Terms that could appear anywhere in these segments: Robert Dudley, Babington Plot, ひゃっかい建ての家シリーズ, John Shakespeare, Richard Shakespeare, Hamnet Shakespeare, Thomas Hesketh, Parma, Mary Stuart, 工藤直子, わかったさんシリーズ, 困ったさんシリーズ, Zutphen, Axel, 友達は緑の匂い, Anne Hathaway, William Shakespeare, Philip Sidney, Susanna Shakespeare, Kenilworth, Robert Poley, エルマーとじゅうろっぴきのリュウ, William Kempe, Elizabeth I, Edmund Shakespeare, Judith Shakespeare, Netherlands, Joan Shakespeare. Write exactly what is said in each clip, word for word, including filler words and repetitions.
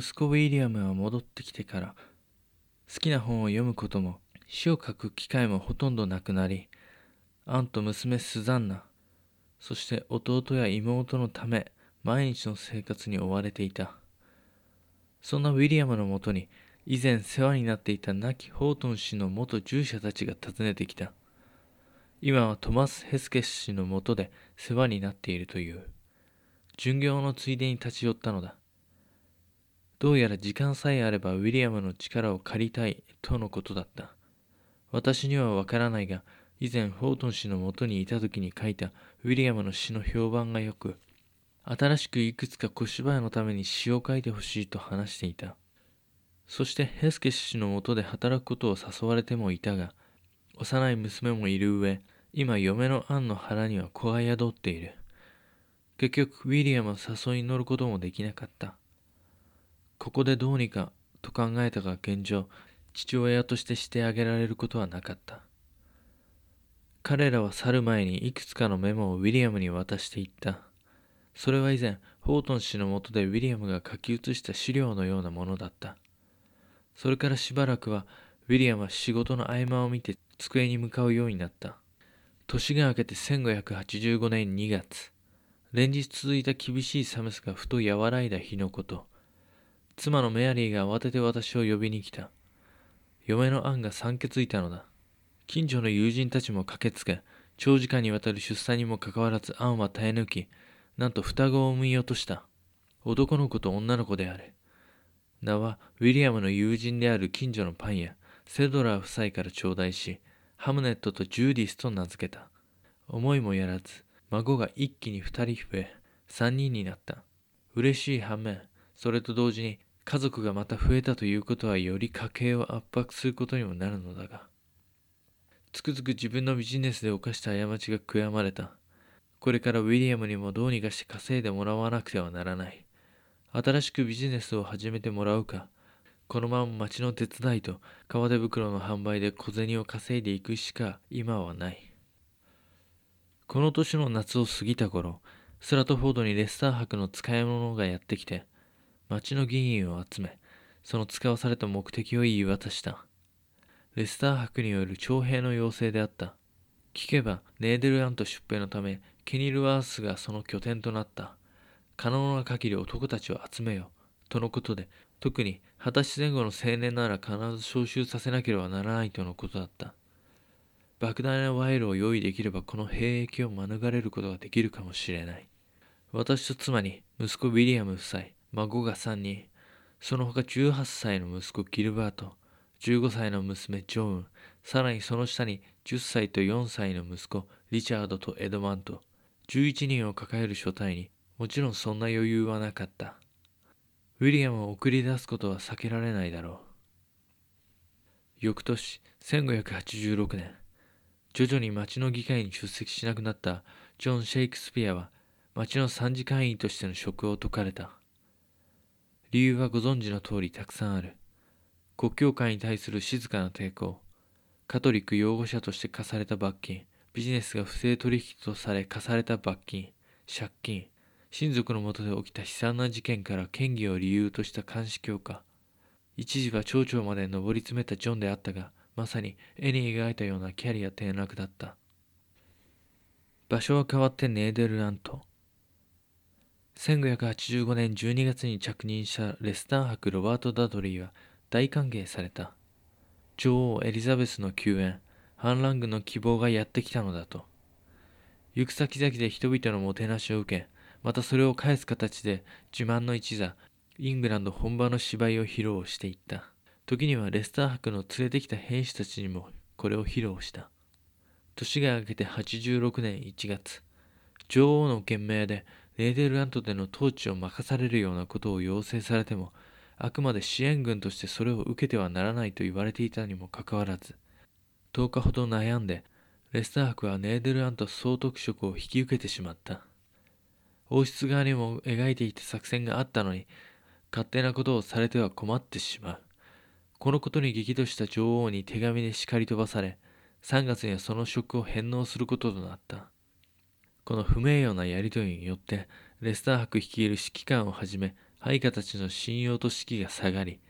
息子ウィリアムは戻ってきてから好きな本を読むことも詩を書く機会もほとんどなくなり、アンと娘スザンナ、そして弟や妹のため毎日の生活に追われていた。そんなウィリアムのもとに以前世話になっていた亡きホートン氏の元従者たちが訪ねてきた。今はトマス・ヘスケス氏のもとで世話になっているという。巡業のついでに立ち寄ったのだ。どうやら時間さえあればウィリアムの力を借りたいとのことだった。私にはわからないが、以前ホートン氏のもとにいた時に書いたウィリアムの詩の評判がよく、新しくいくつか小芝居のために詩を書いてほしいと話していた。そしてヘスケス氏のもとで働くことを誘われてもいたが、幼い娘もいる上、今嫁のアンの腹には子が宿っている。結局ウィリアムは誘いに乗ることもできなかった。ここでどうにかと考えたが現状、父親としてしてあげられることはなかった。彼らは去る前にいくつかのメモをウィリアムに渡していった。それは以前、ホートン氏の下でウィリアムが書き写した資料のようなものだった。それからしばらくは、ウィリアムは仕事の合間を見て机に向かうようになった。年が明けてせんごひゃくはちじゅうごねんにがつ、連日続いた厳しい寒さがふと和らいだ日のこと、妻のメアリーが慌てて私を呼びに来た。嫁のアンが産気づいたのだ。近所の友人たちも駆けつけ、長時間にわたる出産にもかかわらずアンは耐え抜き、なんと双子を産み落とした。男の子と女の子である。名はウィリアムの友人である近所のパン屋、セドラー夫妻から頂戴し、ハムネットとジューディスと名付けた。思いもやらず、孫が一気に二人増え、三人になった。嬉しい反面、それと同時に家族がまた増えたということはより家計を圧迫することにもなるのだが、つくづく自分のビジネスで犯した過ちが悔やまれた。これからウィリアムにもどうにかして稼いでもらわなくてはならない。新しくビジネスを始めてもらうか、このまま町の手伝いと革手袋の販売で小銭を稼いでいくしか今はない。この年の夏を過ぎた頃、スラトフォードにレスター伯の使い物がやってきて、町の議員を集め、その使わされた目的を言い渡した。レスター伯による徴兵の要請であった。聞けば、ネーデルラント出兵のため、ケニルワースがその拠点となった。可能な限り男たちを集めよ。とのことで、特に二十歳前後の青年なら必ず召集させなければならないとのことだった。莫大な賄賂を用意できれば、この兵役を免れることができるかもしれない。私と妻に、息子ウィリアム夫妻、孫がさんにん、その他じゅうはっさいの息子ギルバート、じゅうごさいの娘ジョーン、さらにその下にじゅっさいとよんさいの息子リチャードとエドマント、じゅういちにんを抱える所帯に、もちろんそんな余裕はなかった。ウィリアムを送り出すことは避けられないだろう。翌年、せんごひゃくはちじゅうろくねん、徐々に町の議会に出席しなくなったジョン・シェイクスピアは、町の参事会員としての職を解かれた。理由はご存知の通りたくさんある。国教会に対する静かな抵抗、カトリック擁護者として課された罰金、ビジネスが不正取引とされ課された罰金、借金、親族の下で起きた悲惨な事件から嫌疑を理由とした監視強化。一時は町長まで上り詰めたジョンであったが、まさに絵に描いたようなキャリア転落だった。場所は変わってネーデルラント。せんごひゃくはちじゅうごねんじゅうにがつに着任したレスター伯ロバート・ダドリーは大歓迎された。女王エリザベスの救援、反乱軍の希望がやってきたのだと。行く先々で人々のもてなしを受け、またそれを返す形で自慢の一座、イングランド本場の芝居を披露していった。時にはレスター伯の連れてきた兵士たちにもこれを披露した。年が明けてはちじゅうろくねんいちがつ、女王の厳命でネーデルラントでの統治を任されるようなことを要請されても、あくまで支援軍としてそれを受けてはならないと言われていたにもかかわらず、とおかほど悩んで、レスター伯はネーデルラント総督職を引き受けてしまった。王室側にも描いていた作戦があったのに、勝手なことをされては困ってしまう。このことに激怒した女王に手紙で叱り飛ばされ、さんがつにはその職を返納することとなった。この不名誉なやり取りによって、レスター伯率いる指揮官をはじめ、配下たちの信用と士気が下がり、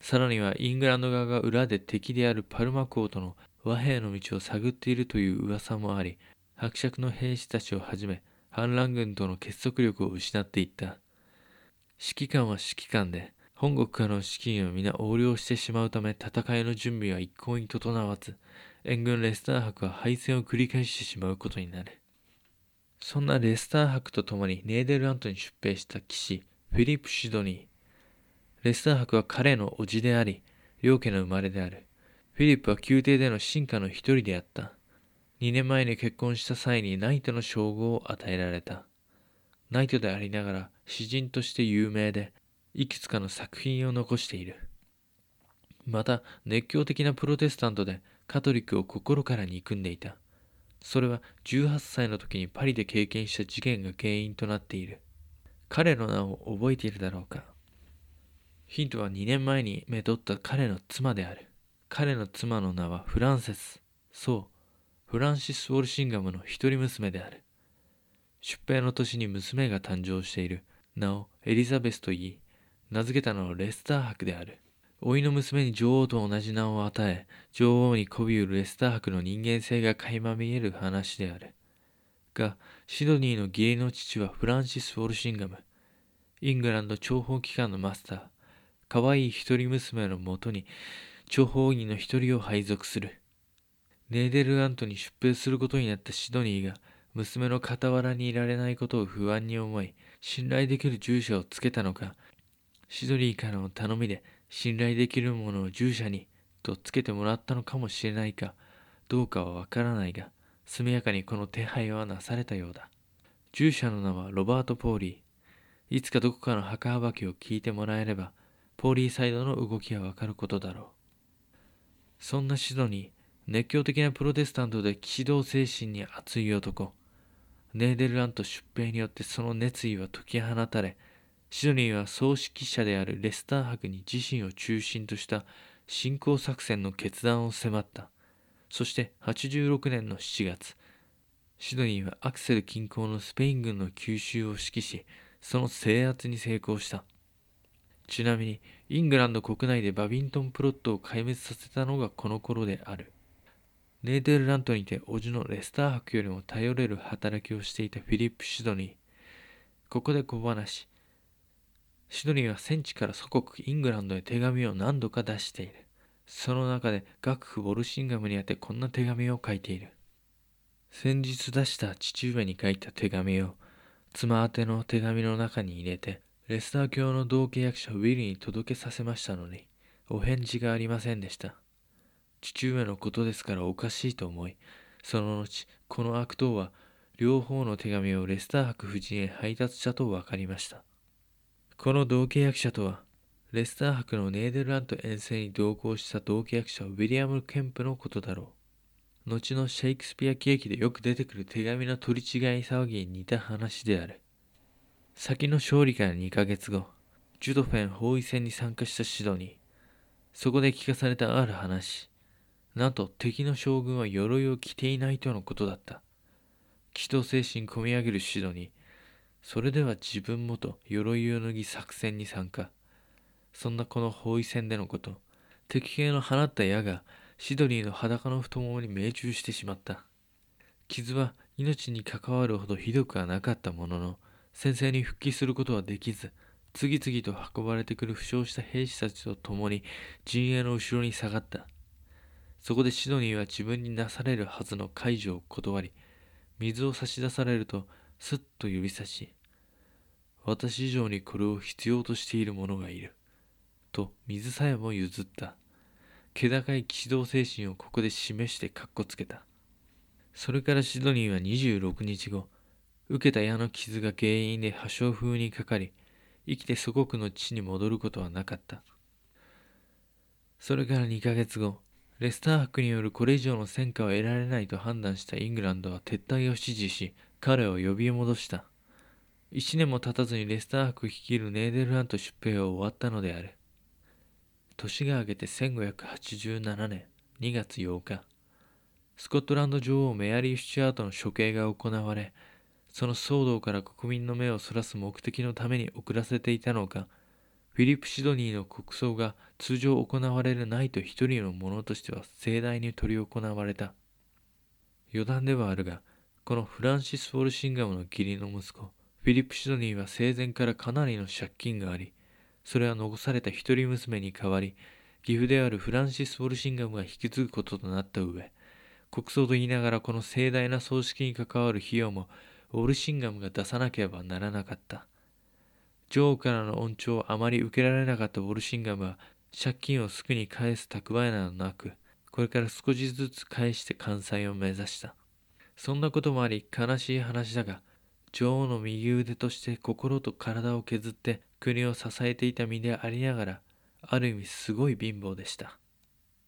さらにはイングランド側が裏で敵であるパルマ公との和平の道を探っているという噂もあり、伯爵の兵士たちをはじめ反乱軍との結束力を失っていった。指揮官は指揮官で、本国からの資金を皆横領してしまうため、戦いの準備は一向に整わず、援軍レスター伯は敗戦を繰り返してしまうことになる。そんなレスター伯と共にネーデルラントに出兵した騎士フィリップ・シドニー。レスター伯は彼の叔父であり、両家の生まれである。フィリップは宮廷での臣下の一人であった。にねんまえに結婚した際にナイトの称号を与えられた。ナイトでありながら詩人として有名で、いくつかの作品を残している。また熱狂的なプロテスタントで、カトリックを心から憎んでいた。それはじゅうはっさいの時にパリで経験した事件が原因となっている。彼の名を覚えているだろうか。ヒントはにねんまえにめとった彼の妻である。彼の妻の名はフランセス。そう、フランシス・ウォルシンガムの一人娘である。出兵の年に娘が誕生している。名をエリザベスと言い、名付けたのはレスター伯である。甥の娘に女王と同じ名を与え、女王に媚びうるレスター伯の人間性が垣間見える話である。が、シドニーの義理の父はフランシス・ウォルシンガム、イングランド諜報機関のマスター。可愛い一人娘のもとに諜報員の一人を配属する。ネーデルラントに出兵することになったシドニーが、娘の傍らにいられないことを不安に思い、信頼できる従者をつけたのか、シドニーからの頼みで信頼できる者を従者にとつけてもらったのかもしれないかどうかはわからないが、速やかにこの手配はなされたようだ。従者の名はロバート・ポーリー。いつかどこかの墓はばきを聞いてもらえれば、ポーリーサイドの動きはわかることだろう。そんなシドニー、熱狂的なプロテスタントで騎士道精神に熱い男。ネーデルラント出兵によってその熱意は解き放たれ、シドニーは総指揮者であるレスター伯に自身を中心とした侵攻作戦の決断を迫った。そしてはちじゅうろくねんのしちがつ、シドニーはアクセル近郊のスペイン軍の急襲を指揮し、その制圧に成功した。ちなみに、イングランド国内でバビントンプロットを壊滅させたのがこの頃である。ネーデルラントにて叔父のレスター伯よりも頼れる働きをしていたフィリップ・シドニー。ここで小話。シドニーは戦地から祖国イングランドへ手紙を何度か出している。その中で学府ウォルシンガムに宛てこんな手紙を書いている。先日出した父上に書いた手紙を妻宛ての手紙の中に入れて、レスター教の同契約者ウィルに届けさせましたのに、お返事がありませんでした。父上のことですからおかしいと思い、その後この悪党は両方の手紙をレスター伯夫人へ配達したと分かりました。この同契約者とは、レスター伯のネーデルラント遠征に同行した同契約者ウィリアム・ケンプのことだろう。後のシェイクスピア劇でよく出てくる手紙の取り違い騒ぎに似た話である。先の勝利からにかげつご、ジュドフェン包囲戦に参加したシドニー。そこで聞かされたある話。なんと敵の将軍は鎧を着ていないとのことだった。騎士精神込み上げるシドニー。それでは自分もと鎧を脱ぎ作戦に参加。そんなこの包囲戦でのこと、敵兵の放った矢がシドニーの裸の太ももに命中してしまった。傷は命に関わるほどひどくはなかったものの、戦線に復帰することはできず、次々と運ばれてくる負傷した兵士たちと共に陣営の後ろに下がった。そこでシドニーは自分になされるはずの介助を断り、水を差し出されると、すっと指差し、私以上にこれを必要としている者がいる、と水さえも譲った。気高い騎士道精神をここで示してかっこつけた。それからシドニーはにじゅうろくにちご、受けた矢の傷が原因で破傷風にかかり、生きて祖国の地に戻ることはなかった。それからにかげつご、レスター伯によるこれ以上の戦果を得られないと判断したイングランドは撤退を支持し、彼を呼び戻した。いちねんも経たずにレスター伯率いるネーデルラント出兵は終わったのである。年が明けてせんごひゃくはちじゅうななねんにがつようか、スコットランド女王メアリー・スチュアートの処刑が行われ、その騒動から国民の目をそらす目的のために遅らせていたのか、フィリップ・シドニーの国葬が通常行われるナイト一人のものとしては盛大に執り行われた。余談ではあるが、このフランシス・ウォルシンガムの義理の息子、フィリップ・シドニーは生前からかなりの借金があり、それは残された一人娘に代わり、義父であるフランシス・ウォルシンガムが引き継ぐこととなった上、国葬と言いながらこの盛大な葬式に関わる費用もウォルシンガムが出さなければならなかった。女王からの恩寵をあまり受けられなかったウォルシンガムは借金をすぐに返す蓄えなどなく、これから少しずつ返して完済を目指した。そんなこともあり悲しい話だが、女王の右腕として心と体を削って国を支えていた身でありながら、ある意味すごい貧乏でした。